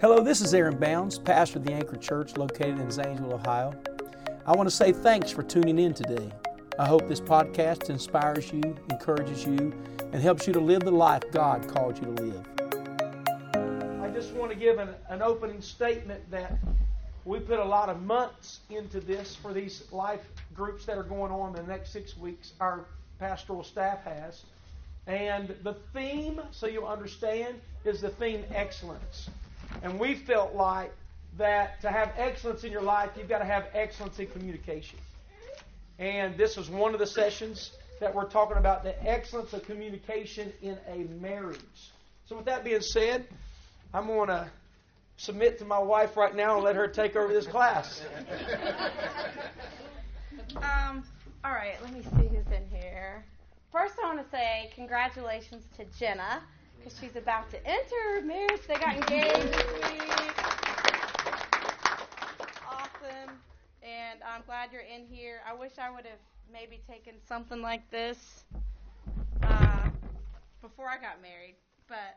Hello, this is Aaron Bounds, pastor of the Anchor Church located in Zanesville, Ohio. I want to say thanks for tuning in today. I hope this podcast inspires you, encourages you, and helps you to live the life God called you to live. I just want to give an opening statement that we put a lot of months into this for these life groups that are going on in the next 6 weeks. Our pastoral staff has. And the theme, so you'll understand, is the theme excellence. And we felt like that to have excellence in your life, you've got to have excellence in communication. And this was one of the sessions that we're talking about, the excellence of communication in a marriage. So with that being said, I'm going to submit to my wife right now and let her take over this class. All right, let me see who's in here. First, I want to say congratulations to Jenna, because she's about to enter marriage. They got engaged this week. Awesome. And I'm glad you're in here. I wish I would have maybe taken something like this before I got married, but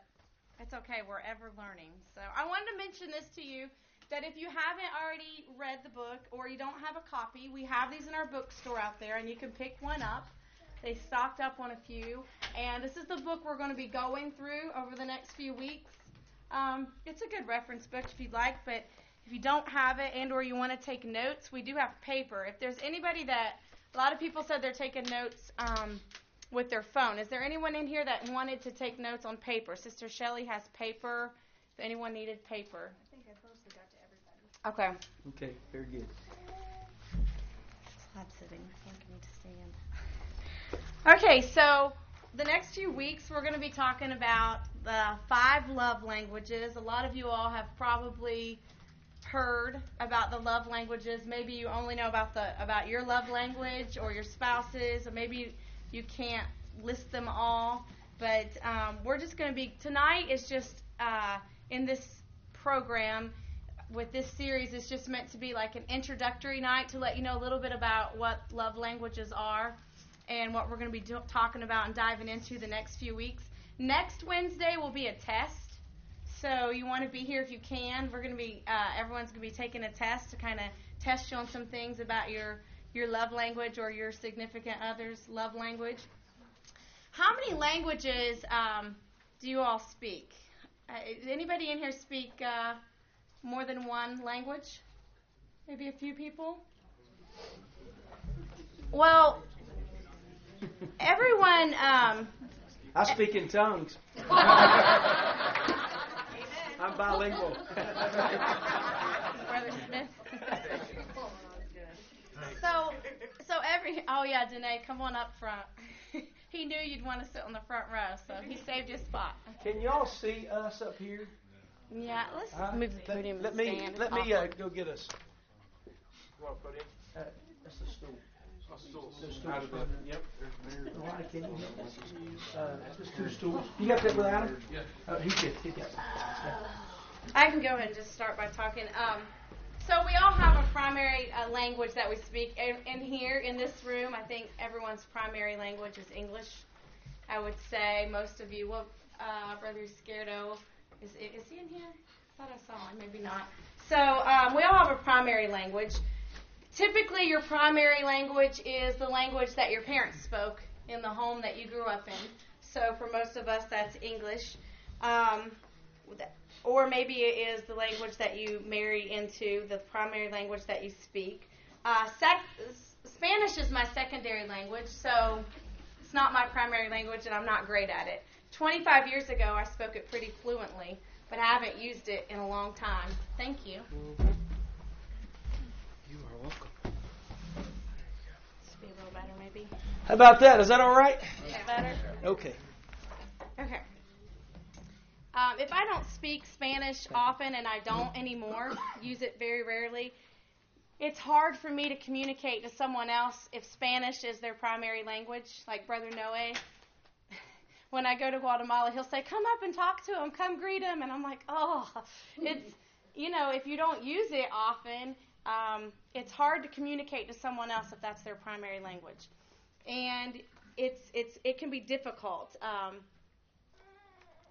it's okay. We're ever learning. So I wanted to mention this to you, that if you haven't already read the book or you don't have a copy, we have these in our bookstore out there, and you can pick one up. They stocked up on a few, and this is the book we're going to be going through over the next few weeks. It's a good reference book if you'd like, but if you don't have it and or you want to take notes, we do have paper. If there's anybody that, a lot of people said they're taking notes with their phone. Is there anyone in here that wanted to take notes on paper? Sister Shelley has paper, if anyone needed paper. I think I posted that to everybody. Okay. Okay, very good. Slide sitting. I think I need to stand. Okay, so the next few weeks we're going to be talking about the 5 love languages. A lot of you all have probably heard about the love languages. Maybe you only know about your love language or your spouse's, or maybe you can't list them all. But we're just going to be, tonight is just in this program with this series, it's just meant to be like an introductory night to let you know a little bit about what love languages are and what we're going to be talking about and diving into the next few weeks. Next Wednesday will be a test, so you want to be here if you can. We're going to be, everyone's going to be taking a test to kind of test you on some things about your love language or your significant other's love language. How many languages do you all speak? Does anybody in here speak more than one language? Maybe a few people? Well, everyone. I speak in tongues. I'm bilingual. Brother Smith. So every. Oh yeah, Danae, come on up front. He knew you'd want to sit on the front row, so he saved your spot. Can y'all see us up here? Yeah, let's move the podium. Let me go get us. That's the stool. Yep. Just two stools. You got that without him? Yeah. I can go ahead and just start by talking. So we all have a primary language that we speak in here in this room. I think everyone's primary language is English. I would say most of you. Well, Brother Skerdo, is he in here? I thought I saw him. Maybe not. So we all have a primary language. Typically, your primary language is the language that your parents spoke in the home that you grew up in. So for most of us, that's English. Or maybe it is the language that you marry into, the primary language that you speak. Spanish is my secondary language, so it's not my primary language, and I'm not great at it. 25 years ago, I spoke it pretty fluently, but I haven't used it in a long time. Thank you. Welcome. Should be a little better, maybe. How about that? Is that all right? Yeah, better. Okay. Okay. If I don't speak Spanish often, and I don't anymore, use it very rarely, it's hard for me to communicate to someone else if Spanish is their primary language, like Brother Noe. When I go to Guatemala, he'll say, "Come up and talk to him. Come greet him." And I'm like, "Oh, it's if you don't use it often." It's hard to communicate to someone else if that's their primary language, and it can be difficult.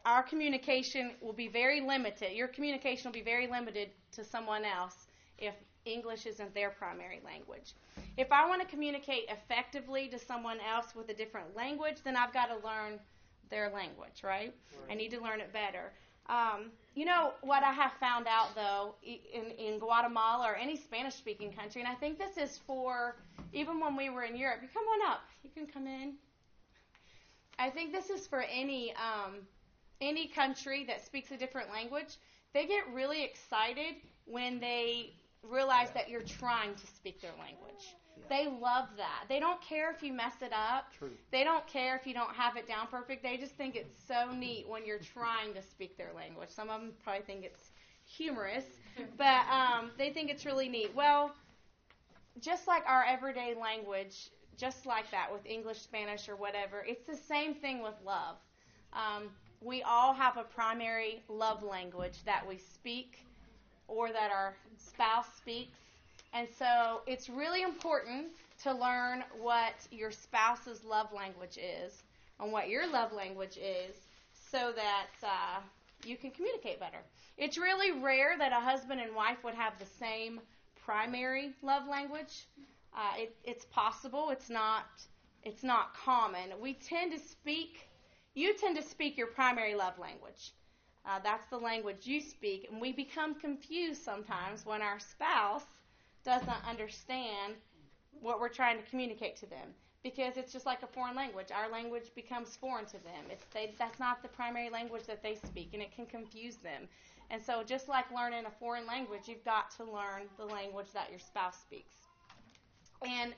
our communication will be very limited. Your communication will be very limited to someone else if English isn't their primary language. If I want to communicate effectively to someone else with a different language, then I've got to learn their language, right? I need to learn it better. You know, what I have found out, though, in Guatemala or any Spanish-speaking country, and I think this is for even when we were in Europe. You come on up. You can come in. I think this is for any country that speaks a different language. They get really excited when they realize that you're trying to speak their language. Yeah. They love that. They don't care if you mess it up. True. They don't care if you don't have it down perfect. They just think it's so neat when you're trying to speak their language. Some of them probably think it's humorous, but they think it's really neat. Well, just like our everyday language, just like that with English, Spanish, or whatever, it's the same thing with love. We all have a primary love language that we speak or that our spouse speaks. And so it's really important to learn what your spouse's love language is and what your love language is so that you can communicate better. It's really rare that a husband and wife would have the same primary love language. It's possible. It's not common. You tend to speak your primary love language. That's the language you speak. And we become confused sometimes when our spouse doesn't understand what we're trying to communicate to them, because it's just like a foreign language. Our language becomes foreign to them. That's not the primary language that they speak, and it can confuse them. And so just like learning a foreign language, you've got to learn the language that your spouse speaks. And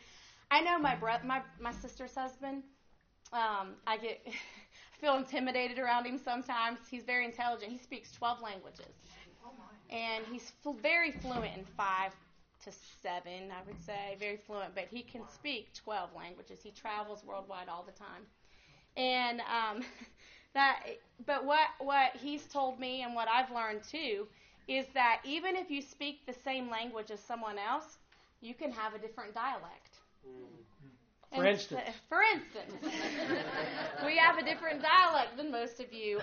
I know my sister's husband, I feel intimidated around him sometimes. He's very intelligent. He speaks 12 languages. And he's very fluent in 5 to 7, I would say, very fluent, but he can speak 12 languages. He travels worldwide all the time. And but what he's told me and what I've learned too is that even if you speak the same language as someone else, you can have a different dialect. Mm. For instance, we have a different dialect than most of you.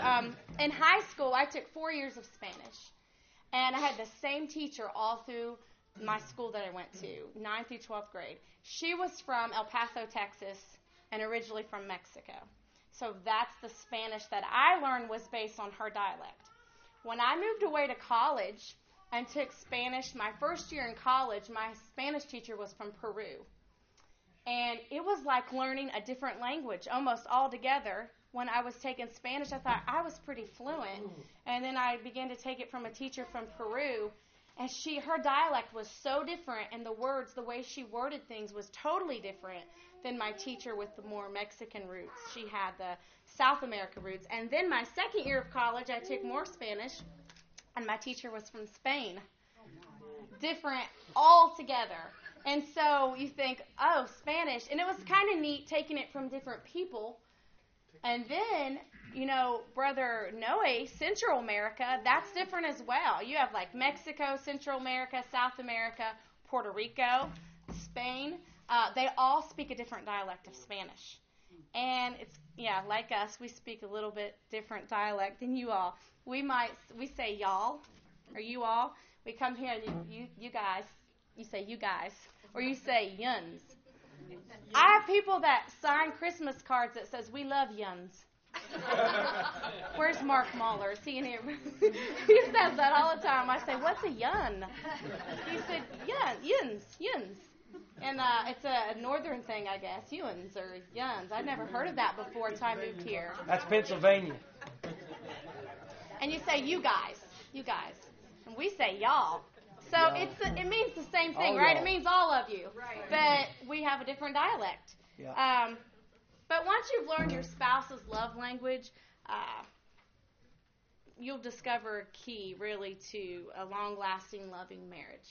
In high school, I took 4 years of Spanish, and I had the same teacher all through my school that I went to, 9th through 12th grade. She was from El Paso, Texas, and originally from Mexico. So that's the Spanish that I learned was based on her dialect. When I moved away to college and took Spanish, my first year in college, my Spanish teacher was from Peru. And it was like learning a different language almost altogether. When I was taking Spanish, I thought I was pretty fluent. And then I began to take it from a teacher from Peru. And her dialect was so different, and the words, the way she worded things was totally different than my teacher with the more Mexican roots. She had the South America roots. And then my second year of college, I took more Spanish, and my teacher was from Spain. Different altogether. And so you think, oh, Spanish. And it was kind of neat taking it from different people. And then, you know, Brother Noe, Central America, that's different as well. You have like Mexico, Central America, South America, Puerto Rico, Spain. They all speak a different dialect of Spanish. And it's, like us, we speak a little bit different dialect than you all. We say y'all or you all. We come here and you guys, you say you guys, or you say yuns. I have people that sign Christmas cards that says, "We love yuns." Where's Mark Mahler? Is he in here? He says that all the time. I say, "What's a yun?" He said, yuns. And it's a northern thing, I guess, yuns or yuns. I'd never heard of that before until I moved here. That's Pennsylvania. And you say, you guys. And we say, y'all. So it means the same thing, right? Y'all. It means all of you, right. But we have a different dialect. Yeah. But once you've learned your spouse's love language, you'll discover a key, really, to a long-lasting, loving marriage.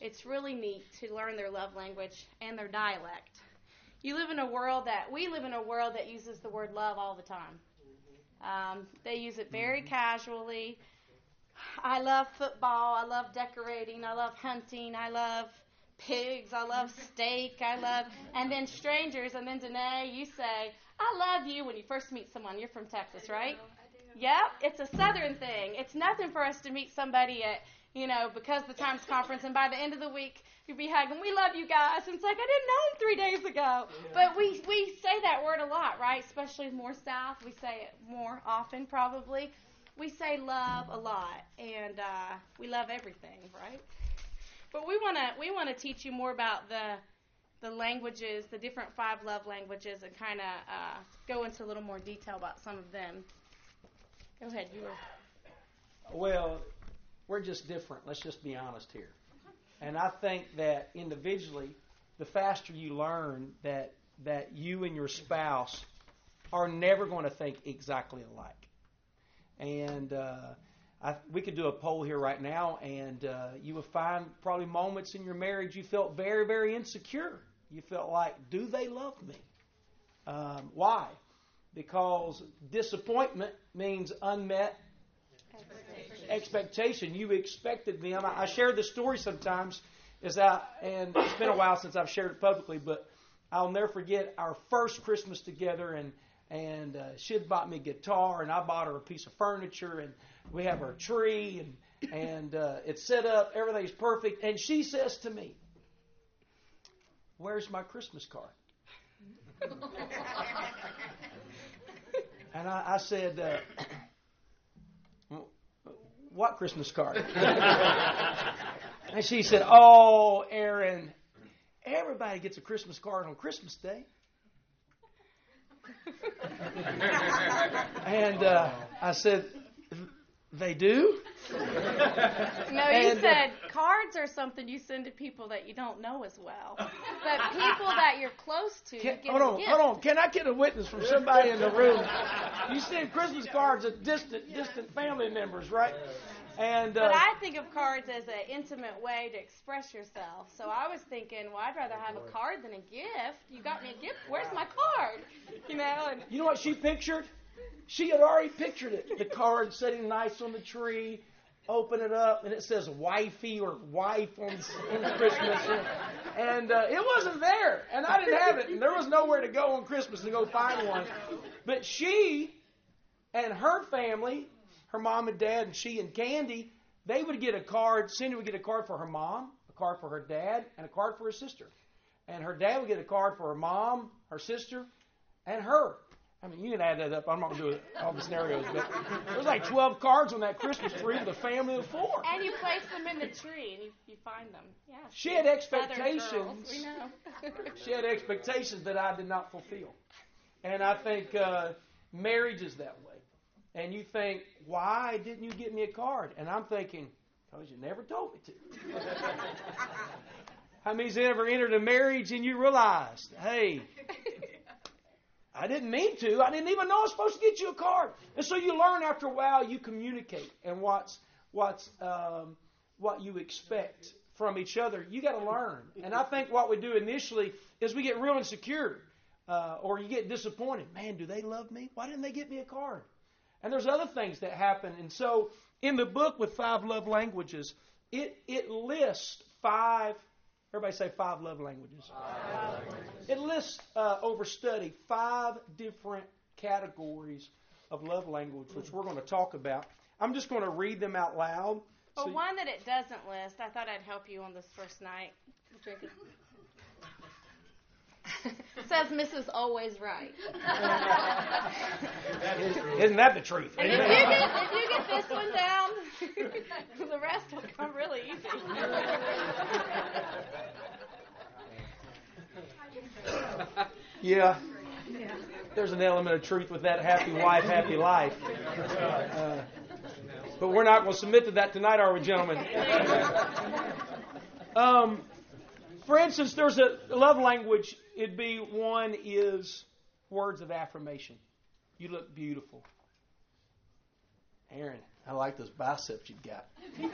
It's really neat to learn their love language and their dialect. We live in a world that uses the word love all the time. They use it very casually. I love football, I love decorating, I love hunting, I love pigs, I love steak, and then strangers, and then Danae, you say, I love you when you first meet someone. You're from Texas, right? I do. Yep, it's a Southern thing. It's nothing for us to meet somebody at, you know, because the Times Conference, and by the end of the week, you'd be hugging, we love you guys. And it's like, I didn't know him 3 days ago. Yeah. But we say that word a lot, right? Especially more South. We say it more often, probably. We say love a lot, and we love everything, right? But we want to teach you more about the languages, the different 5 love languages, and kind of go into a little more detail about some of them. Go ahead, you were. Well, we're just different. Let's just be honest here. And I think that individually, the faster you learn that you and your spouse are never going to think exactly alike. And we could do a poll here right now, and you would find probably moments in your marriage you felt very, very insecure. You felt like, do they love me? Why? Because disappointment means unmet expectation. You expected them. I share this story sometimes, and it's been a while since I've shared it publicly, but I'll never forget our first Christmas together, and she had bought me a guitar, and I bought her a piece of furniture, and we have our tree, and it's set up, everything's perfect, and she says to me, where's my Christmas card? And I said, what Christmas card? And she said, oh, Aaron, everybody gets a Christmas card on Christmas Day. And I said, they do? No, you said cards are something you send to people that you don't know as well. But people that you're close to get Hold on. Can I get a witness from somebody in the room? You send Christmas cards to distant family members, right? And, but I think of cards as an intimate way to express yourself. So I was thinking, well, I'd rather have a card than a gift. You got me a gift. Where's my card? You know. And you know what she pictured? She had already pictured it. The card sitting nice on the tree. Open it up, and it says wifey or wife on Christmas. And it wasn't there. And I didn't have it. And there was nowhere to go on Christmas to go find one. But she and her family, her mom and dad and she and Candy, they would get a card. Cindy would get a card for her mom, a card for her dad, and a card for her sister. And her dad would get a card for her mom, her sister, and her. I mean, you can add that up. I'm not going to do all the scenarios. But there was like 12 cards on that Christmas tree with a family of 4. And you place them in the tree, and you find them. Yeah. She had expectations. Girls, we know. She had expectations that I did not fulfill. And I think marriage is that way. And you think, why didn't you get me a card? And I'm thinking, because you never told me to. How many's ever entered a marriage and you realized, hey, I didn't mean to. I didn't even know I was supposed to get you a card. And so you learn after a while, you communicate and what you expect from each other. You got to learn. And I think what we do initially is we get real insecure or you get disappointed. Man, do they love me? Why didn't they get me a card? And there's other things that happen. And so in the book with 5 love languages, it lists 5, everybody say 5 love languages. 5 love languages. It lists over study 5 different categories of love language, which we're going to talk about. I'm just going to read them out loud. But so one that it doesn't list, I thought I'd help you on this first night. Says Mrs. Always Right. Isn't that the truth? And if you get this one down, the rest will come really easy. Yeah. There's an element of truth with that. Happy wife, happy life. But we're not going to submit to that tonight, are we, gentlemen? For instance, there's a love language. It'd be one is words of affirmation. You look beautiful. Aaron, I like those biceps you've got. You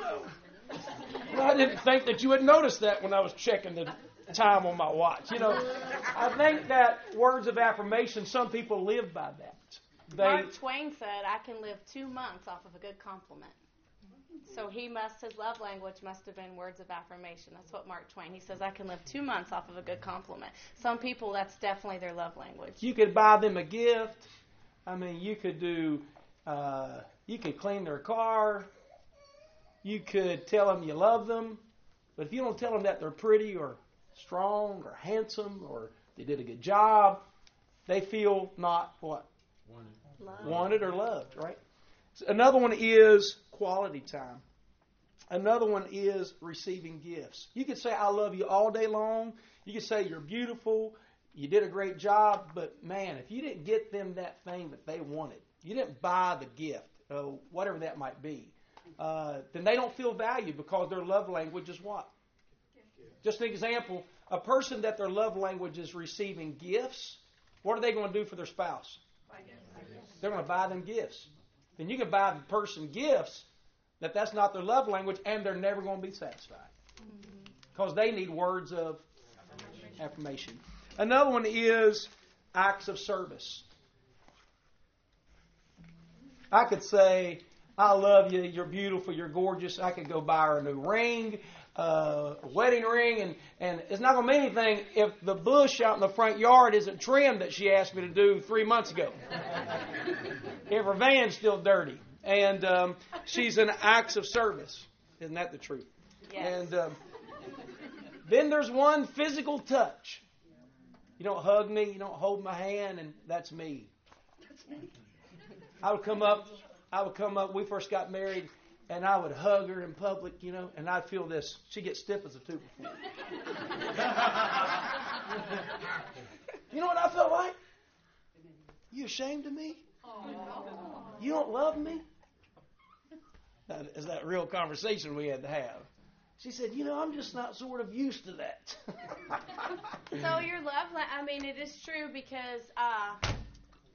know, I didn't think that you would notice that when I was checking the time on my watch. You know, I think that words of affirmation, some people live by that. Mark Twain said, I can live 2 months off of a good compliment. So his love language must have been words of affirmation. That's what Mark Twain, he says, I can live 2 months off of a good compliment. Some people, that's definitely their love language. You could buy them a gift. I mean, you could do, you could clean their car. You could tell them you love them. But if you don't tell them that they're pretty or strong or handsome or they did a good job, they feel not what? Wanted or loved, right? Another one is quality time. Another one is receiving gifts. You could say, I love you all day long. You could say, you're beautiful. You did a great job. But, man, if you didn't get them that thing that they wanted, you didn't buy the gift, whatever that might be, then they don't feel valued because their love language is what? Yeah. Just an example, a person that their love language is receiving gifts, what are they going to do for their spouse? They're going to buy them gifts. Then you can buy the person gifts that that's not their love language, and they're never going to be satisfied because they need words of affirmation. Another one is acts of service. I could say, I love you, you're beautiful, you're gorgeous. I could go buy her a new ring, a wedding ring, and it's not going to mean anything if the bush out in the front yard isn't trimmed that she asked me to do 3 months ago. If her van's still dirty. And she's an acts of service. Isn't that the truth? Yes. And then there's one, physical touch. You don't hug me, you don't hold my hand, and that's me. I would come up, we first got married, and I would hug her in public, you know, and I'd feel this. She'd get stiff as a tube. You know what I felt like? You ashamed of me? You don't love me? That is that real conversation we had to have. She said, you know, I'm just not sort of used to that. So your love, I mean, it is true because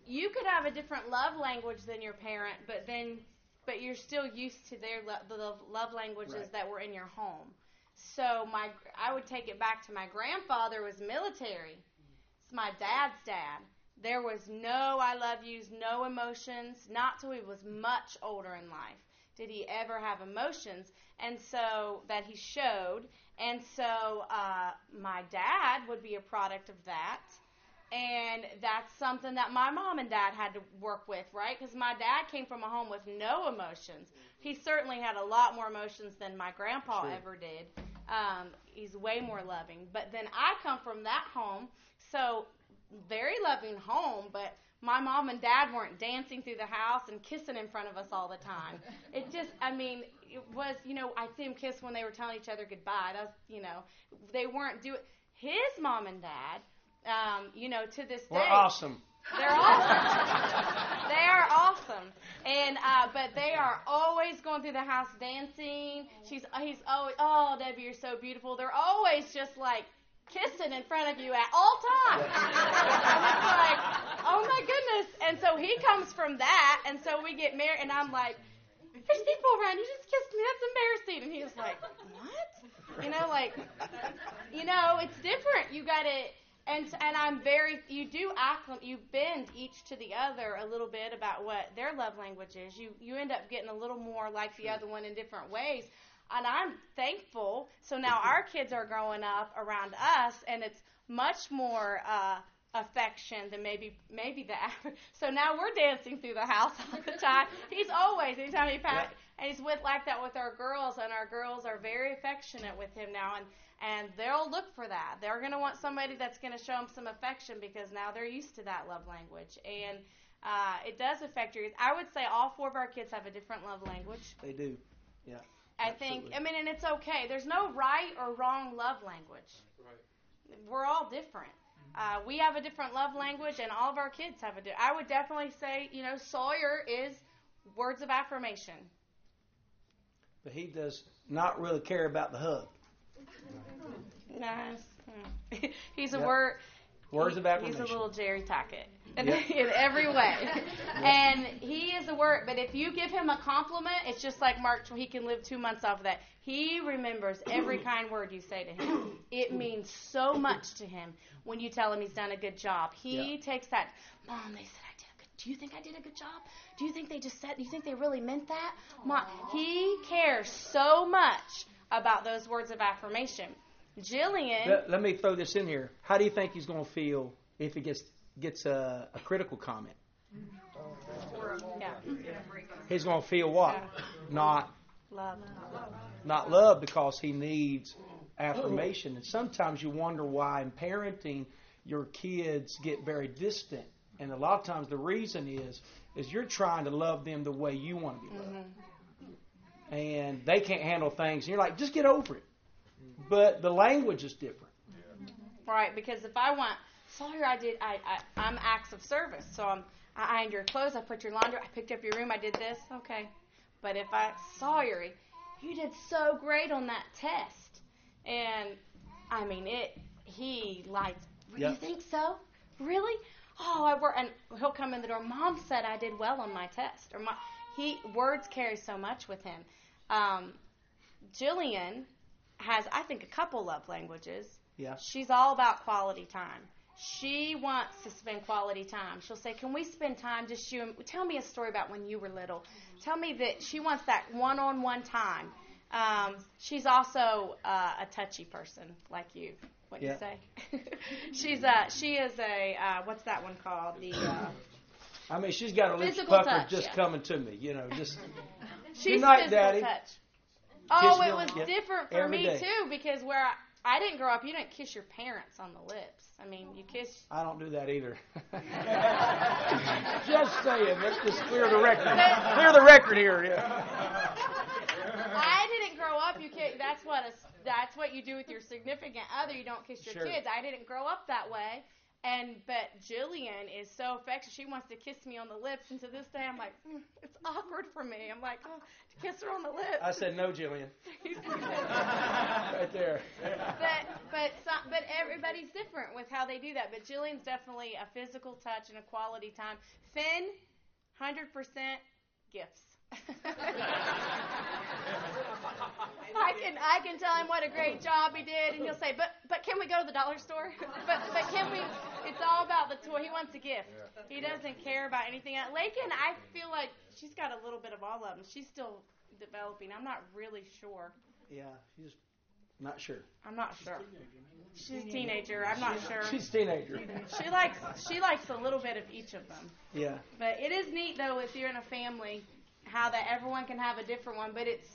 you could have a different love language than your parent, but you're still used to their the love languages that were in your home. So I would take it back to my grandfather was military. It's my dad's dad. There was no I love yous, no emotions, not till he was much older in life did he ever have emotions, and so that he showed. And so my dad would be a product of that, and that's something that my mom and dad had to work with, right? Because my dad came from a home with no emotions. He certainly had a lot more emotions than my grandpa ever did. He's way more loving. But then I come from that home, so very loving home, but my mom and dad weren't dancing through the house and kissing in front of us all the time. It just, I mean, it was, you know, I'd see them kiss when they were telling each other goodbye. That was, you know, they weren't doing, his mom and dad, you know, to this day. We're awesome. They're awesome. They are awesome. And, but they are always going through the house dancing. He's always, oh, Debbie, you're so beautiful. They're always just like, kissing in front of you at all times. I was like, oh my goodness. And so he comes from that, and so we get married, and I'm like, there's people around, you just kissed me, that's embarrassing. And he was like, what? You know, like, you know, it's different. You got to, and I'm very, you do acclimate, you bend each to the other a little bit about what their love language is. You end up getting a little more like the other one in different ways. And I'm thankful. So now our kids are growing up around us, and it's much more affection than maybe the average. So now we're dancing through the house all the time. He's always, anytime he passes, and he's with like that with our girls, and our girls are very affectionate with him now, and they'll look for that. They're going to want somebody that's going to show them some affection because now they're used to that love language. And it does affect your kids. I would say all four of our kids have a different love language. They do, yeah. I think, I mean, and it's okay. There's no right or wrong love language. Right. We're all different. We have a different love language, and all of our kids have a different. I would definitely say, you know, Sawyer is words of affirmation. But he does not really care about the hug. Nice. He's a word. Words of affirmation. He's a little Jerry Tackett in every way. And he is a word, but if you give him a compliment, it's just like Mark Twain, he can live 2 months off of that. He remembers every kind word you say to him. It means so much to him when you tell him he's done a good job. He takes that, Mom, they said I did a good job. Do you think I did a good job? Do you think they just said, do you think they really meant that? Mom, he cares so much about those words of affirmation. Jillian. Let me throw this in here. How do you think he's going to feel if he gets a critical comment? Yeah. He's going to feel what? Yeah. Not loved. Not loved, because he needs affirmation. And sometimes you wonder why in parenting your kids get very distant. And a lot of times the reason is you're trying to love them the way you want to be loved. Mm-hmm. And they can't handle things. And you're like, just get over it. But the language is different. Yeah. Right, because if I want, Sawyer, I'm acts of service. So I ironed your clothes, I put your laundry, I picked up your room, I did this. Okay. But if I, Sawyer, you did so great on that test. And, I mean, he lights, yep. You think so? Really? Oh, I work, and he'll come in the door, Mom said I did well on my test. Or words carry so much with him. Jillian has, I think, a couple love languages. Yeah. She's all about quality time. She wants to spend quality time. She'll say, can we spend time just you and tell me a story about when you were little. Tell me that she wants that one-on-one time. She's also a touchy person like you. What yeah. you say? She is a what's that one called? I mean, she's got a little pucker touch, just yeah. coming to me, you know, just she's good night, Daddy. Touch. Oh, kiss it was yeah. different for Every me day. Too, because where I didn't grow up, you didn't kiss your parents on the lips. I mean, you kiss. I don't do that either. Just saying, let's just clear the record. Clear the record here. Yeah. I didn't grow up. You can't. That's what you do with your significant other. You don't kiss your sure. kids. I didn't grow up that way. But Jillian is so affectionate. She wants to kiss me on the lips. And to this day, I'm like, it's awkward for me. I'm like, oh, to kiss her on the lips. I said, no, Jillian. Right there. But everybody's different with how they do that. But Jillian's definitely a physical touch and a quality time. Finn, 100% gifts. I can tell him what a great job he did, and he'll say, but can we go to the dollar store? but can we? It's all about the toy. He wants a gift. Yeah. He doesn't care about anything else. Lakin, I feel like she's got a little bit of all of them. She's still developing. I'm not really sure. Yeah, she's not sure. I'm not sure. She's a teenager. I'm not sure. She's a teenager. She likes a little bit of each of them. Yeah. But it is neat though if you're in a family. How that everyone can have a different one, but it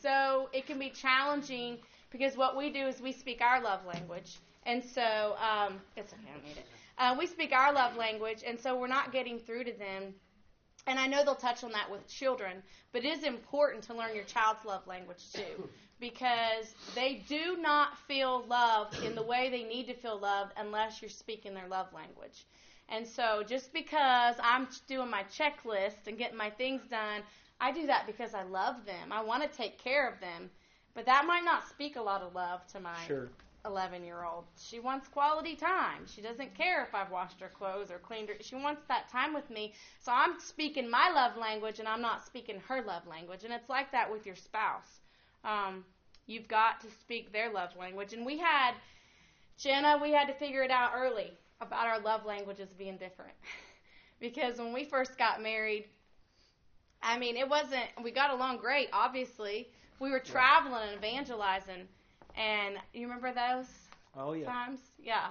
can be challenging because what we do is we speak our love language, and so it's okay, I don't need it. We speak our love language, and so we're not getting through to them. And I know they'll touch on that with children, but it is important to learn your child's love language too, because they do not feel loved in the way they need to feel loved unless you're speaking their love language. And so just because I'm doing my checklist and getting my things done, I do that because I love them. I want to take care of them. But that might not speak a lot of love to my sure. 11-year-old. She wants quality time. She doesn't care if I've washed her clothes or cleaned her. She wants that time with me. So I'm speaking my love language, and I'm not speaking her love language. And it's like that with your spouse. You've got to speak their love language. And we had to figure it out early about our love languages being different. Because when we first got married, I mean, it wasn't, we got along great, obviously. We were traveling and evangelizing, and you remember those oh, yeah. times? Yeah.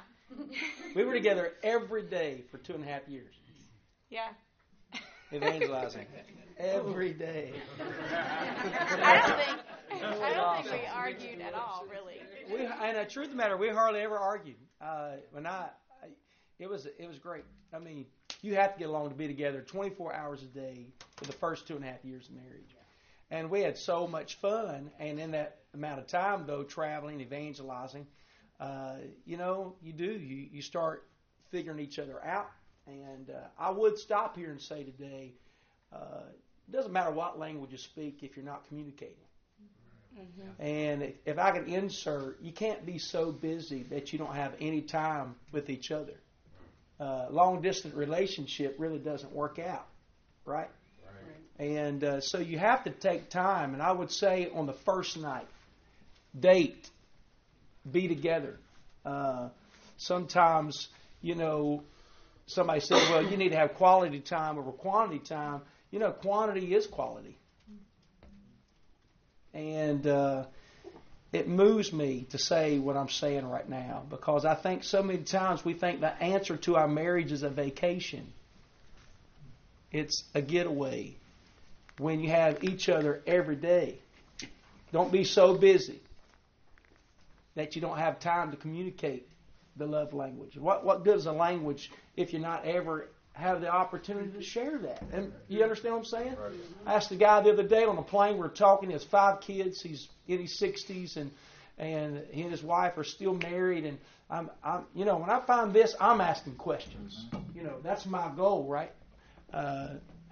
We were together every day for 2.5 years. Yeah. Evangelizing. Every day. I don't think we argued at all, really. And the truth of the matter, we hardly ever argued. It was great. I mean, you have to get along to be together 24 hours a day for the first 2.5 years of marriage. And we had so much fun. And in that amount of time, though, traveling, evangelizing, you start figuring each other out. And I would stop here and say today, it doesn't matter what language you speak if you're not communicating. Mm-hmm. And if I can insert, you can't be so busy that you don't have any time with each other. Long-distance relationship really doesn't work out, right? And so you have to take time. And I would say on the first night, date, be together. Sometimes, somebody says, well, you need to have quality time over quantity time. Quantity is quality. And it moves me to say what I'm saying right now, because I think so many times we think the answer to our marriage is a vacation. It's a getaway. when you have each other every day. Don't be so busy that you don't have time to communicate the love language. What good is a language if you're not ever have the opportunity to share that? And you understand what I'm saying? Right. I asked the guy the other day on the plane, we were talking, he has 5 kids, he's in his 60s, and he and his wife are still married, and I'm you know, when I find this, I'm asking questions. Mm-hmm. You know, that's my goal, right?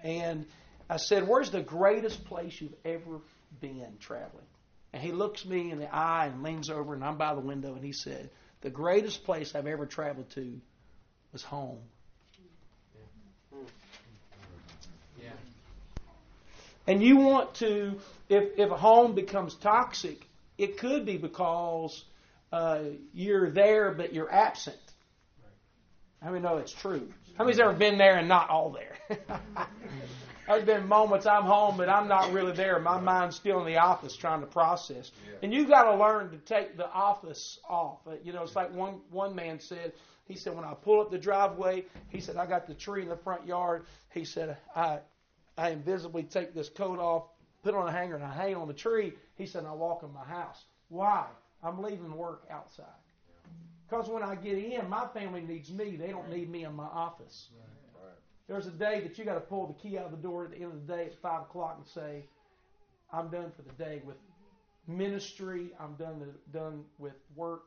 And I said, where's the greatest place you've ever been traveling? And he looks me in the eye and leans over, and I'm by the window, and he said, the greatest place I've ever traveled to was home. Yeah. And you want to, if a home becomes toxic, it could be because you're there but you're absent. How many know it's true? How many's ever been there and not all there? There's been moments I'm home but I'm not really there. My mind's still in the office trying to process. Yeah. And you've got to learn to take the office off. You know, it's like one man said, he said, when I pull up the driveway, he said, I got the tree in the front yard. He said, I invisibly take this coat off, put it on a hanger, and I hang on the tree. He said, I walk in my house. Why? I'm leaving work outside. Because when I get in, my family needs me. They don't need me in my office. There's a day that you got to pull the key out of the door at the end of the day at 5 o'clock and say, I'm done for the day with ministry. I'm done with work.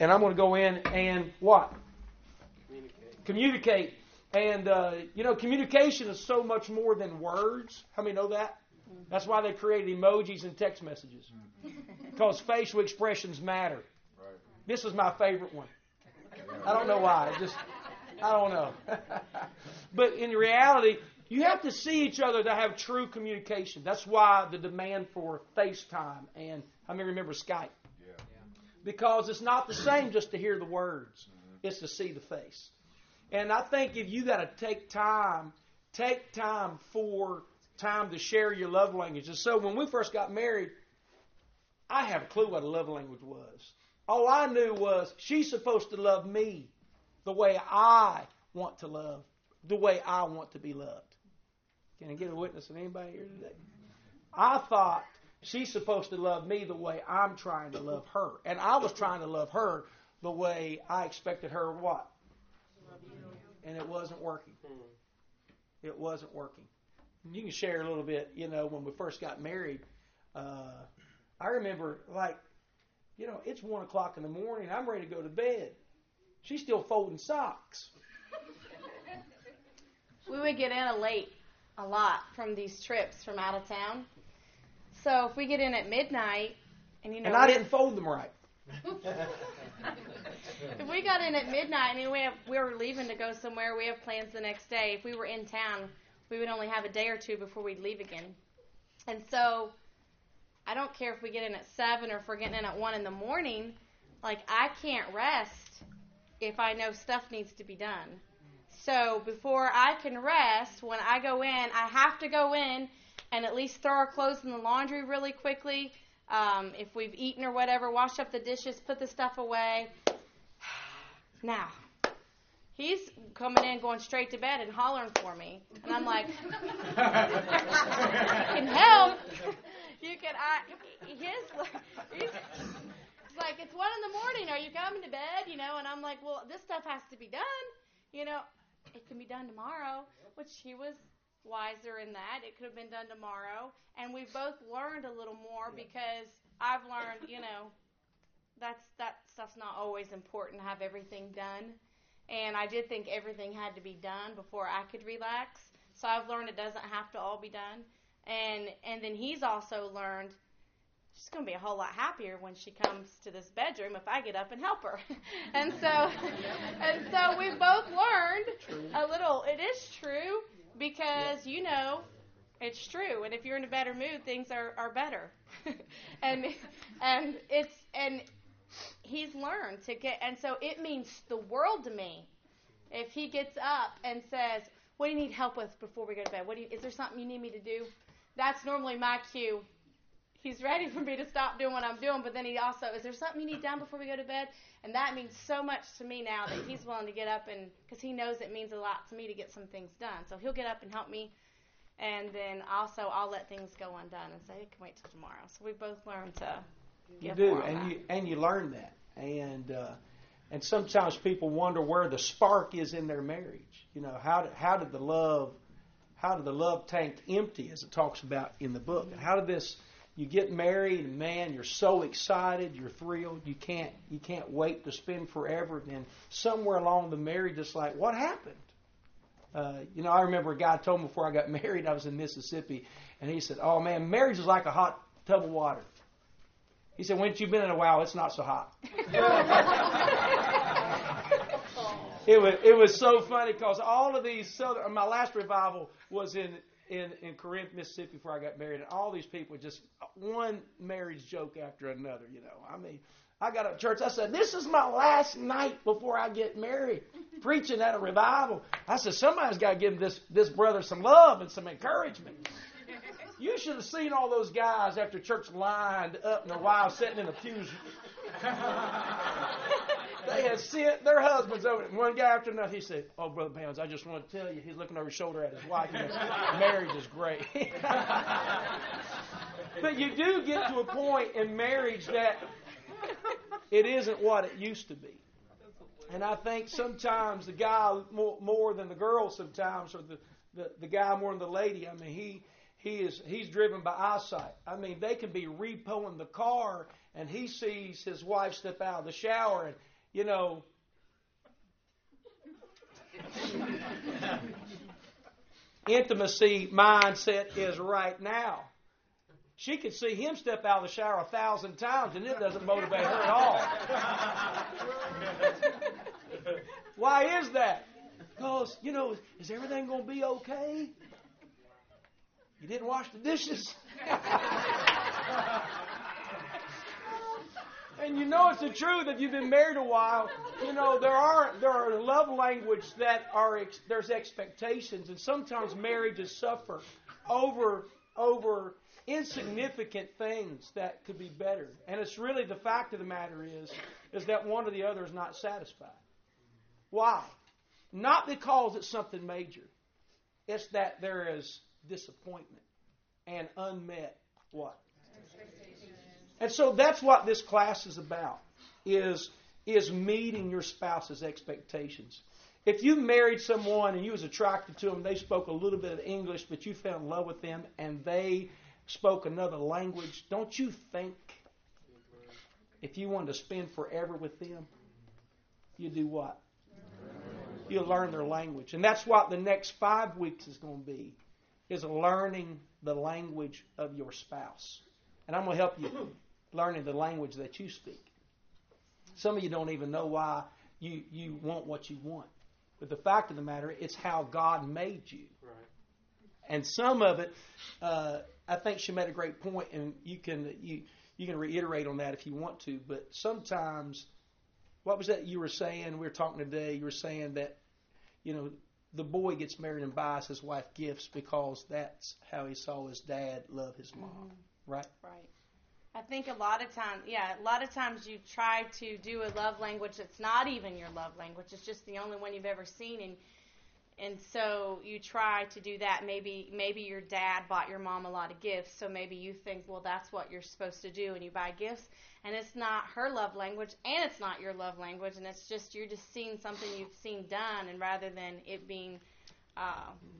And I'm going to go in and what? Communicate. And, you know, communication is so much more than words. How many know that? Mm-hmm. That's why they created emojis and text messages. Mm-hmm. Because facial expressions matter. Right. This is my favorite one. I don't know why. I don't know. But in reality, you have to see each other to have true communication. That's why the demand for FaceTime and, how many remember Skype? Because it's not the same just to hear the words. Mm-hmm. It's to see the face. And I think if you got to take time to share your love language. And so when we first got married, I had a clue what a love language was. All I knew was she's supposed to love me the way I want to love, the way I want to be loved. Can I get a witness of anybody here today? I thought, she's supposed to love me the way I'm trying to love her. And I was trying to love her the way I expected her what? And it wasn't working. It wasn't working. And you can share a little bit, you know, when we first got married. I remember, like, you know, it's 1 o'clock in the morning. I'm ready to go to bed. She's still folding socks. We would get in late a lot from these trips from out of town. So if we get in at midnight, and you know, and I didn't fold them right. If we got in at midnight, and we were leaving to go somewhere, we have plans the next day. If we were in town, we would only have a day or two before we'd leave again. And so, I don't care if we get in at 7 or if we're getting in at 1 in the morning. Like, I can't rest if I know stuff needs to be done. So before I can rest, when I go in, I have to go in and at least throw our clothes in the laundry really quickly. If we've eaten or whatever, wash up the dishes, put the stuff away. Now, he's coming in, going straight to bed and hollering for me. And I'm like, you can help. You can, he's like, it's 1 in the morning. Are you coming to bed? You know, and I'm like, well, this stuff has to be done. You know, it can be done tomorrow, which he was wiser in that. It could have been done tomorrow. And we've both learned a little more because I've learned, you know, that stuff's not always important to have everything done. And I did think everything had to be done before I could relax. So I've learned it doesn't have to all be done. And then he's also learned she's going to be a whole lot happier when she comes to this bedroom if I get up and help her. And so we've both learned a little. It is true. Because, you know, it's true. And if you're in a better mood, things are better. and he's learned to get, and so it means the world to me. If he gets up and says, what do you need help with before we go to bed? Is there something you need me to do? That's normally my cue. He's ready for me to stop doing what I'm doing, but then he also, is there something you need done before we go to bed? And that means so much to me now that he's willing to get up, and because he knows it means a lot to me to get some things done. So he'll get up and help me And then also I'll let things go undone and say, it can wait till tomorrow. So we both learn to give more back. You learn that. And sometimes people wonder where the spark is in their marriage. You know, how did the love tank empty, as it talks about in the book? And how did this? You get married, and man, you're so excited, you're thrilled, you can't wait to spend forever. And somewhere along the marriage, it's like, what happened? I remember a guy told me before I got married, I was in Mississippi, and he said, "Oh man, marriage is like a hot tub of water." He said, "Once you've been in a while, it's not so hot." It was so funny because all of these Southern. My last revival was in Corinth, Mississippi, before I got married, and all these people just one marriage joke after another. You know, I mean, I got up at church. I said, "This is my last night before I get married, preaching at a revival." I said, "Somebody's got to give this brother some love and some encouragement." You should have seen all those guys after church lined up and their wives sitting in the pews. They had sent their husbands over. And one guy after another, he said, "Oh, Brother Bounds, I just want to tell you," he's looking over his shoulder at his wife. Marriage is great. But you do get to a point in marriage that it isn't what it used to be. And I think sometimes the guy more than the girl sometimes, or the guy more than the lady, I mean, he's driven by eyesight. I mean, they can be repoing the car, and he sees his wife step out of the shower, and, you know, intimacy mindset is right now. She could see him step out of the shower 1,000 times, and it doesn't motivate her at all. Why is that? Because, you know, is everything going to be okay? You didn't wash the dishes. And you know it's the truth. If you've been married a while, you know there are love language there's expectations, and sometimes marriages suffer over insignificant things that could be better. And it's really the fact of the matter is that one or the other is not satisfied. Why? Not because it's something major. It's that there is disappointment and unmet what? Expectations. And so that's what this class is about, is meeting your spouse's expectations. If you married someone and you was attracted to them, they spoke a little bit of English, but you fell in love with them and they spoke another language, don't you think if you wanted to spend forever with them, you do what? You learn their language. And that's what the next 5 weeks is going to be. Is learning the language of your spouse. And I'm going to help you learning the language that you speak. Some of you don't even know why you want what you want. But the fact of the matter, it's how God made you. Right. And some of it, I think she made a great point, and you can reiterate on that if you want to. But sometimes, what was that you were saying? We were talking today. You were saying that, you know, the boy gets married and buys his wife gifts because that's how he saw his dad love his mom, right? Right. I think a lot of times you try to do a love language that's not even your love language. It's just the only one you've ever seen, and so you try to do that. Maybe your dad bought your mom a lot of gifts, so maybe you think, well, that's what you're supposed to do, and you buy gifts, and it's not her love language, and it's not your love language, and it's just you're just seeing something you've seen done, and rather than it being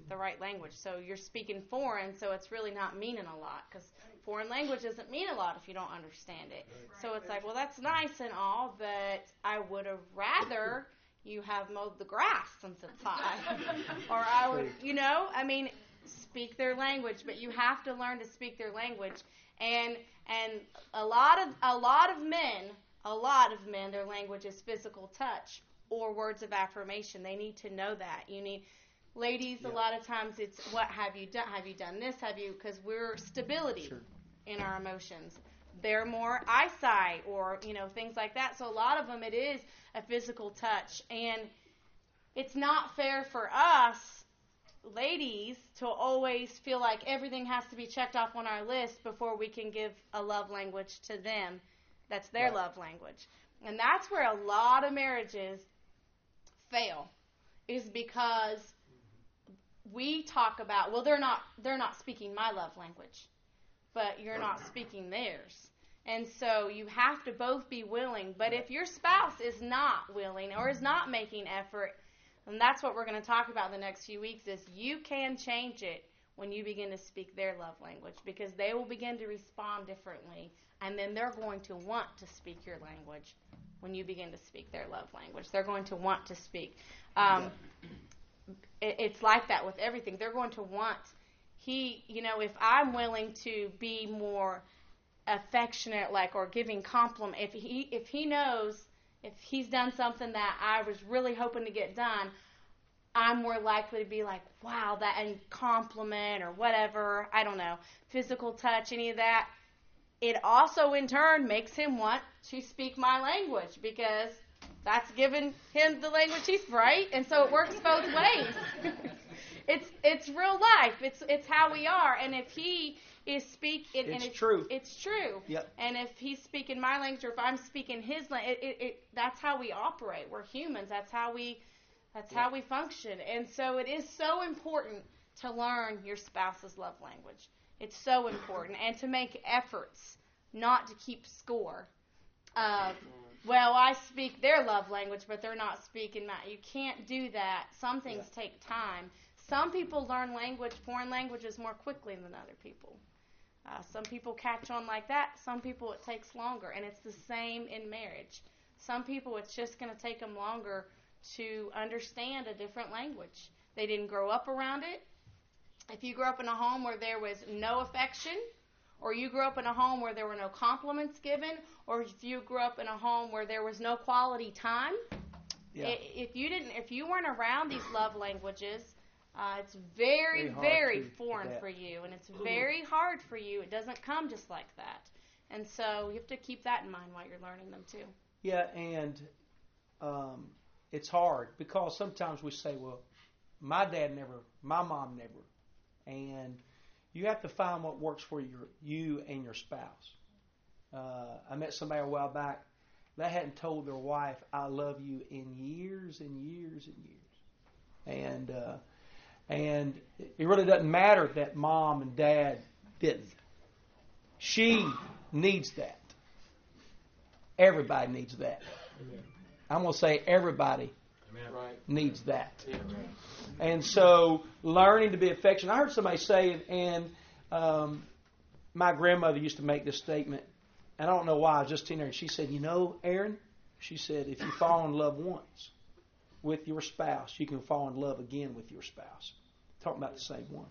the right language. So you're speaking foreign, so it's really not meaning a lot, because foreign language doesn't mean a lot if you don't understand it. Right. So it's like, well, that's nice and all, but I would have rather you have mowed the grass since it's high. Or I would, you know, I mean, speak their language, but you have to learn to speak their language. And a lot of men, their language is physical touch or words of affirmation. They need to know that. You need, ladies, a lot of times it's what have you done? Have you done this? Have you, because we're stability in our emotions. They're more eyesight or, you know, things like that. So a lot of them, it is a physical touch. And it's not fair for us, ladies, to always feel like everything has to be checked off on our list before we can give a love language to them that's their love language. And that's where a lot of marriages fail, is because we talk about, well, they're not speaking my love language, but you're not speaking theirs. And so you have to both be willing. But if your spouse is not willing or is not making effort, and that's what we're going to talk about the next few weeks, is you can change it when you begin to speak their love language, because they will begin to respond differently, and then they're going to want to speak your language when you begin to speak their love language. They're going to want to speak. It's like that with everything. They're going to want. If I'm willing to be more affectionate, or giving compliment, if he knows, if he's done something that I was really hoping to get done, I'm more likely to be like, wow, that, and compliment or whatever, I don't know, physical touch, any of that. It also in turn makes him want to speak my language, because that's giving him the language he's right, and so it works both ways. It's real life. It's how we are. And if he is speaking, it's true. Yep. And if he's speaking my language, or if I'm speaking his language, that's how we operate. We're humans. That's how we function. And so it is so important to learn your spouse's love language. It's so important, and to make efforts, not to keep score of, well, I speak their love language, but they're not speaking mine. You can't do that. Some things take time. Some people learn foreign languages more quickly than other people. Some people catch on like that. Some people it takes longer, and it's the same in marriage. Some people it's just going to take them longer to understand a different language. They didn't grow up around it. If you grew up in a home where there was no affection, or you grew up in a home where there were no compliments given, or if you grew up in a home where there was no quality time, if you weren't around these love languages, it's very, very foreign for you, and it's very hard for you. It doesn't come just like that. And so you have to keep that in mind while you're learning them too. Yeah, and it's hard, because sometimes we say, well, my mom never. And you have to find what works for you and your spouse. I met somebody a while back that hadn't told their wife, I love you, in years and years and years. And it really doesn't matter that mom and dad didn't. She needs that. Everybody needs that. Amen. I'm going to say everybody needs that. Amen. And so learning to be affectionate. I heard somebody say, and my grandmother used to make this statement, and I don't know why, I was just sitting there, and she said, Aaron, she said, if you fall in love once with your spouse, you can fall in love again with your spouse. Talking about the same one.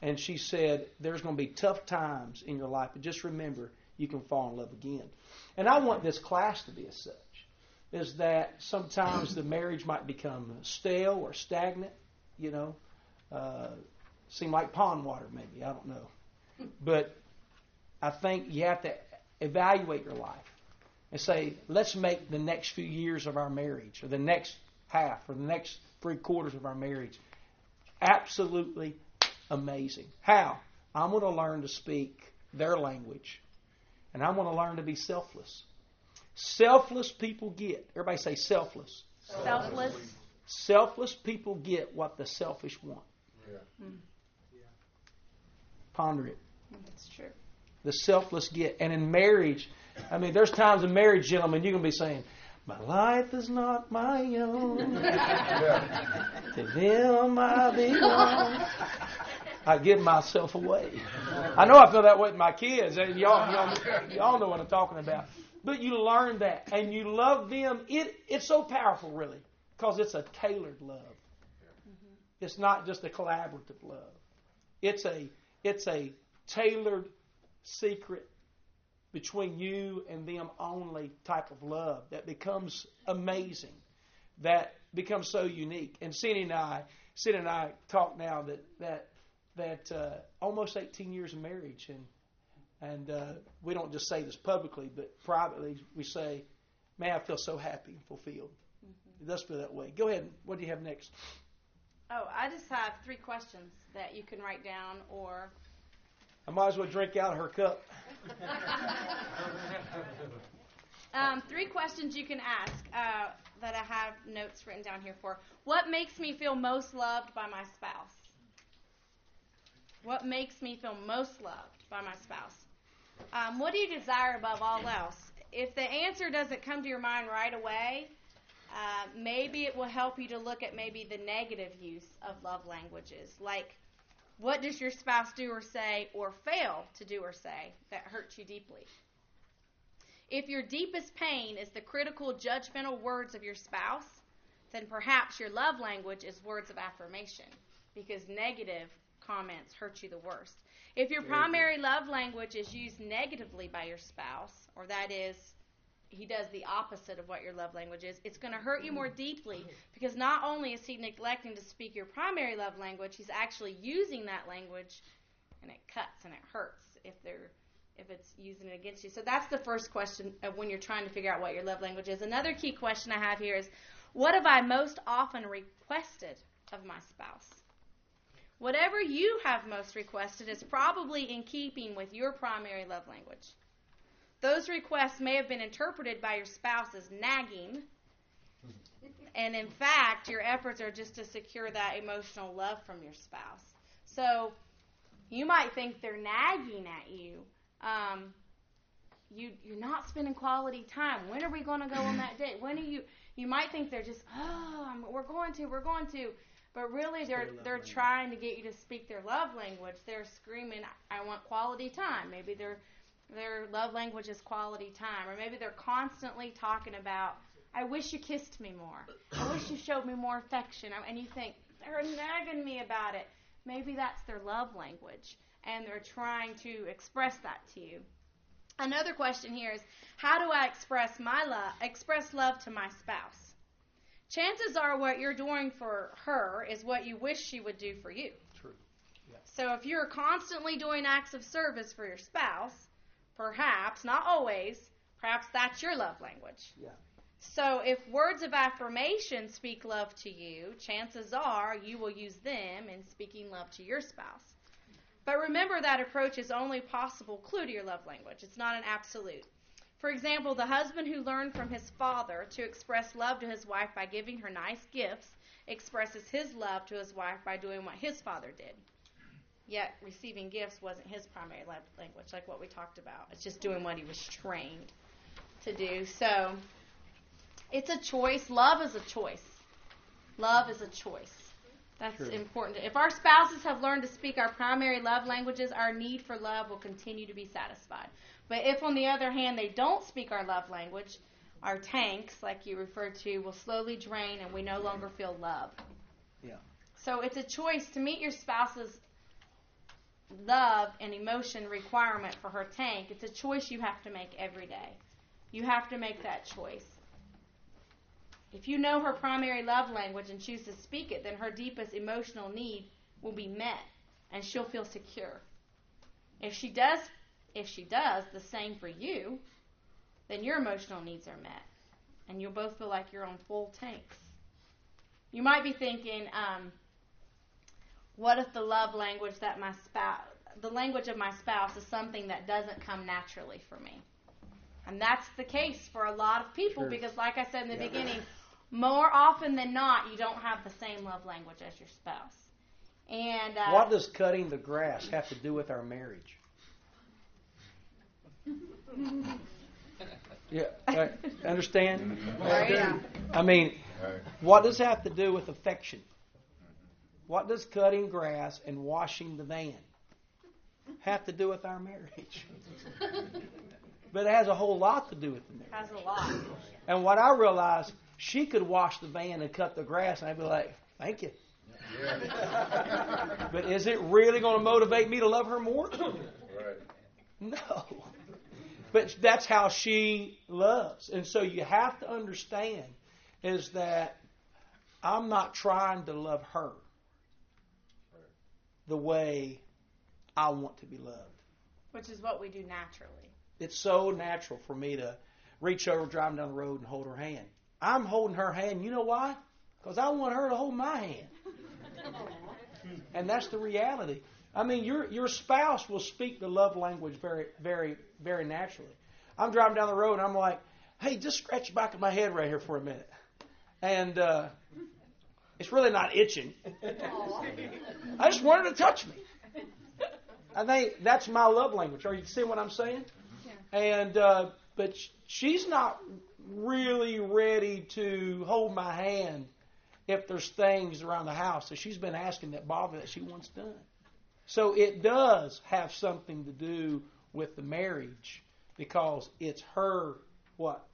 And she said, there's going to be tough times in your life, but just remember, you can fall in love again. And I want this class to be as such, is that sometimes the marriage might become stale or stagnant, seem like pond water maybe, I don't know. But I think you have to evaluate your life and say, let's make the next few years of our marriage, or the next half, or the next 3/4 of our marriage, absolutely amazing. How? I'm going to learn to speak their language, and I'm going to learn to be selfless. Selfless people get, everybody say selfless. Selfless. Selfless people get what the selfish want. Yeah. Mm. Yeah. Ponder it. That's true. The selfless get. And in marriage, there's times in marriage, gentlemen, you're going to be saying, my life is not my own. To them I belong. I give myself away. I know I feel that way with my kids. And y'all know what I'm talking about. But you learn that, and you love them. It's so powerful, really, because it's a tailored love. Mm-hmm. It's not just a collaborative love. It's a tailored secret between you and them only type of love that becomes amazing, that becomes so unique. And Cindy and I talk now that almost 18 years of marriage, and we don't just say this publicly, but privately we say, man, I feel so happy and fulfilled. Mm-hmm. It does feel that way. Go ahead. What do you have next? Oh, I just have 3 questions that you can write down, or I might as well drink out of her cup. 3 questions you can ask that I have notes written down here for. What makes me feel most loved by my spouse? What makes me feel most loved by my spouse? What do you desire above all else? If the answer doesn't come to your mind right away, maybe it will help you to look at maybe the negative use of love languages, like what does your spouse do or say or fail to do or say that hurts you deeply? If your deepest pain is the critical, judgmental words of your spouse, then perhaps your love language is words of affirmation, because negative comments hurt you the worst. If your primary love language is used negatively by your spouse, or that is, he does the opposite of what your love language is, it's going to hurt you more deeply, because not only is he neglecting to speak your primary love language, he's actually using that language, and it cuts and it hurts if it's using it against you. So that's the first question of when you're trying to figure out what your love language is. Another key question I have here is, what have I most often requested of my spouse? Whatever you have most requested is probably in keeping with your primary love language. Those requests may have been interpreted by your spouse as nagging, and in fact, your efforts are just to secure that emotional love from your spouse. So you might think they're nagging at you. You're not spending quality time. When are we going to go on that date? When are you? You might think they're just, we're going to, but really they're trying to get you to speak their love language. They're screaming, I want quality time. Maybe their love language is quality time. Or maybe they're constantly talking about, I wish you kissed me more. I wish you showed me more affection. And you think, they're nagging me about it. Maybe that's their love language, and they're trying to express that to you. Another question here is, how do I express love to my spouse? Chances are what you're doing for her is what you wish she would do for you. True. Yeah. So if you're constantly doing acts of service for your spouse, perhaps, not always, perhaps that's your love language. Yeah. So if words of affirmation speak love to you, chances are you will use them in speaking love to your spouse. But remember, that approach is only possible clue to your love language. It's not an absolute. For example, the husband who learned from his father to express love to his wife by giving her nice gifts expresses his love to his wife by doing what his father did. Yet receiving gifts wasn't his primary love language, like what we talked about. It's just doing what he was trained to do. So it's a choice. Love is a choice. Love is a choice. That's true. Important. If our spouses have learned to speak our primary love languages, our need for love will continue to be satisfied. But if, on the other hand, they don't speak our love language, our tanks, like you referred to, will slowly drain and we no longer feel love. Yeah. So it's a choice to meet your spouse's love and emotion requirement for her tank. It's a choice you have to make every day. You have to make that choice. If you know her primary love language and choose to speak it, then her deepest emotional need will be met, and she'll feel secure. If she does the same for you, then your emotional needs are met, and you'll both feel like you're on full tanks. You might be thinking, what if the love language that the language of my spouse is something that doesn't come naturally for me? And that's the case for a lot of people, because like I said in the beginning, more often than not, you don't have the same love language as your spouse. And what does cutting the grass have to do with our marriage? Yeah, right. Understand? Yeah. I mean, what does it have to do with affection? What does cutting grass and washing the van have to do with our marriage? But it has a whole lot to do with the marriage. It has a lot. And what I realized, she could wash the van and cut the grass, and I'd be like, thank you. Yeah. But is it really going to motivate me to love her more? Right. No. But that's how she loves. And so you have to understand is that I'm not trying to love her the way I want to be loved. Which is what we do naturally. It's so natural for me to reach over, driving down the road, and hold her hand. I'm holding her hand. You know why? Because I want her to hold my hand. And that's the reality. I mean, your spouse will speak the love language very, very, very naturally. I'm driving down the road, and I'm like, hey, just scratch the back of my head right here for a minute. And it's really not itching. I just wanted to touch me. I think that's my love language. Are you seeing what I'm saying? Yeah. And but she's not really ready to hold my hand if there's things around the house that she's been asking that bother that she wants done. So it does have something to do with the marriage because it's her what?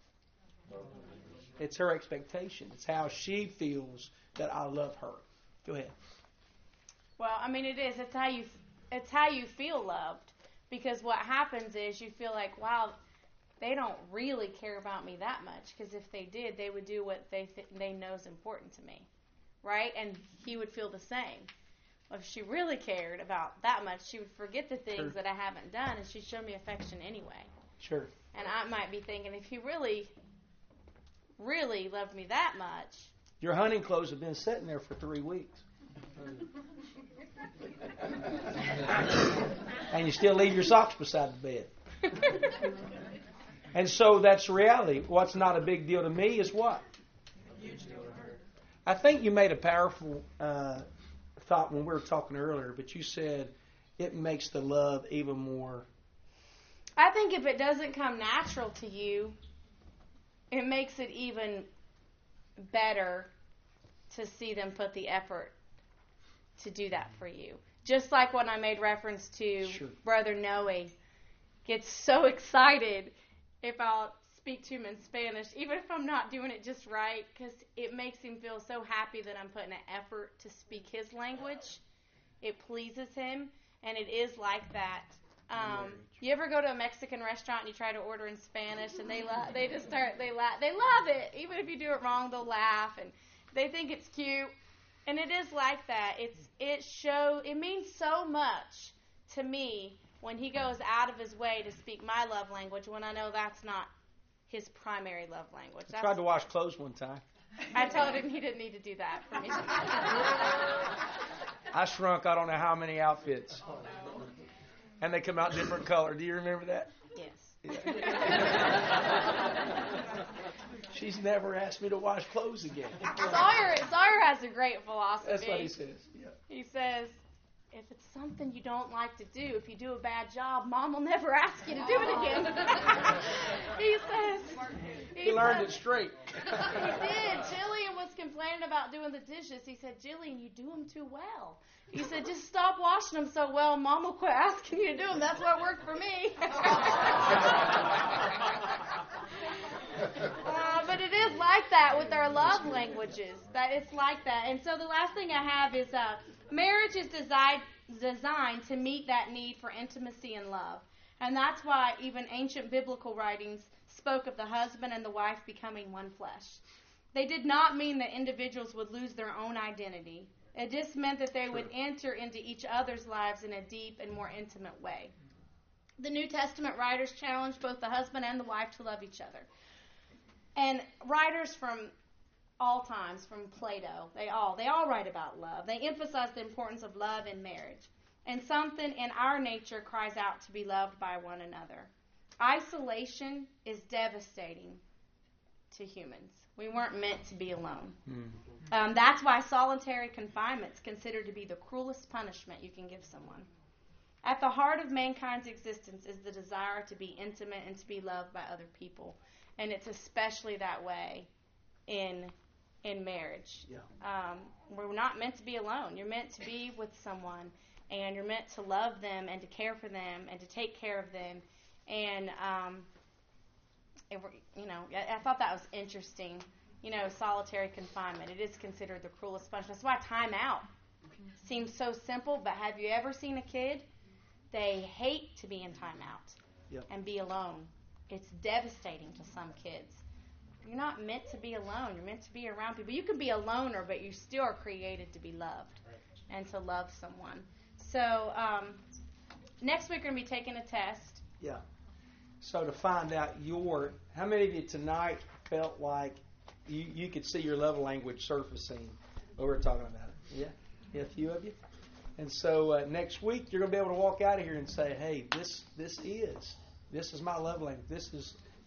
It's her expectation. It's how she feels that I love her. Go ahead. Well, I mean, it is. It's how you feel loved, because what happens is you feel like, wow, they don't really care about me that much, because if they did, they would do what they know is important to me, right? And he would feel the same. Well, if she really cared about that much, she would forget the things that I haven't done, and she'd show me affection anyway. Sure. And I might be thinking, if he really, really loved me that much. Your hunting clothes have been sitting there for 3 weeks. And you still leave your socks beside the bed. And so that's reality. What's not a big deal to me is what? A huge deal to her. I think you made a powerful thought when we were talking earlier, but you said it makes the love even more. I think if it doesn't come natural to you, it makes it even better to see them put the effort to do that for you. Just like when I made reference to Brother Noe gets so excited if I'll speak to him in Spanish, even if I'm not doing it just right, because it makes him feel so happy that I'm putting an effort to speak his language. It pleases him, and it is like that. You ever go to a Mexican restaurant and you try to order in Spanish, and they love it. Even if you do it wrong, they'll laugh, and they think it's cute. And it is like that. It means so much to me when he goes out of his way to speak my love language when I know that's not his primary love language. I tried to wash clothes one time. I told him he didn't need to do that for me. I shrunk I don't know how many outfits. Oh, no. And they come out different color. Do you remember that? Yes. Yeah. She's never asked me to wash clothes again. Sawyer has a great philosophy. That's what he says. Yeah. He says, if it's something you don't like to do, if you do a bad job, Mom will never ask you to do it again. He says. He learned it straight. He did. Jillian was complaining about doing the dishes. He said, Jillian, you do them too well. He said, just stop washing them so well. Mom will quit asking you to do them. That's what worked for me. But it is like that with our love languages. That it's like that. And so the last thing I have is marriage is designed to meet that need for intimacy and love. And that's why even ancient biblical writings spoke of the husband and the wife becoming one flesh. They did not mean that individuals would lose their own identity. It just meant that they would enter into each other's lives in a deep and more intimate way. The New Testament writers challenged both the husband and the wife to love each other. And writers from all times, from Plato, they all write about love. They emphasize the importance of love in marriage. And something in our nature cries out to be loved by one another. Isolation is devastating to humans. We weren't meant to be alone. That's why solitary confinement is considered to be the cruelest punishment you can give someone. At the heart of mankind's existence is the desire to be intimate and to be loved by other people. And it's especially that way in marriage. Yeah. We're not meant to be alone. You're meant to be with someone, and you're meant to love them and to care for them and to take care of them. And, I thought that was interesting. You know, solitary confinement. It is considered the cruelest punishment. That's why time out seems so simple, but have you ever seen a kid? They hate to be in time out and be alone. It's devastating to some kids. You're not meant to be alone. You're meant to be around people. You can be a loner, but you still are created to be loved and to love someone. So next week we're going to be taking a test. Yeah. So to find out how many of you tonight felt like you could see your love language surfacing when we were talking about it? Yeah? Yeah, a few of you. And so next week you're going to be able to walk out of here and say, hey, this is my love language. This is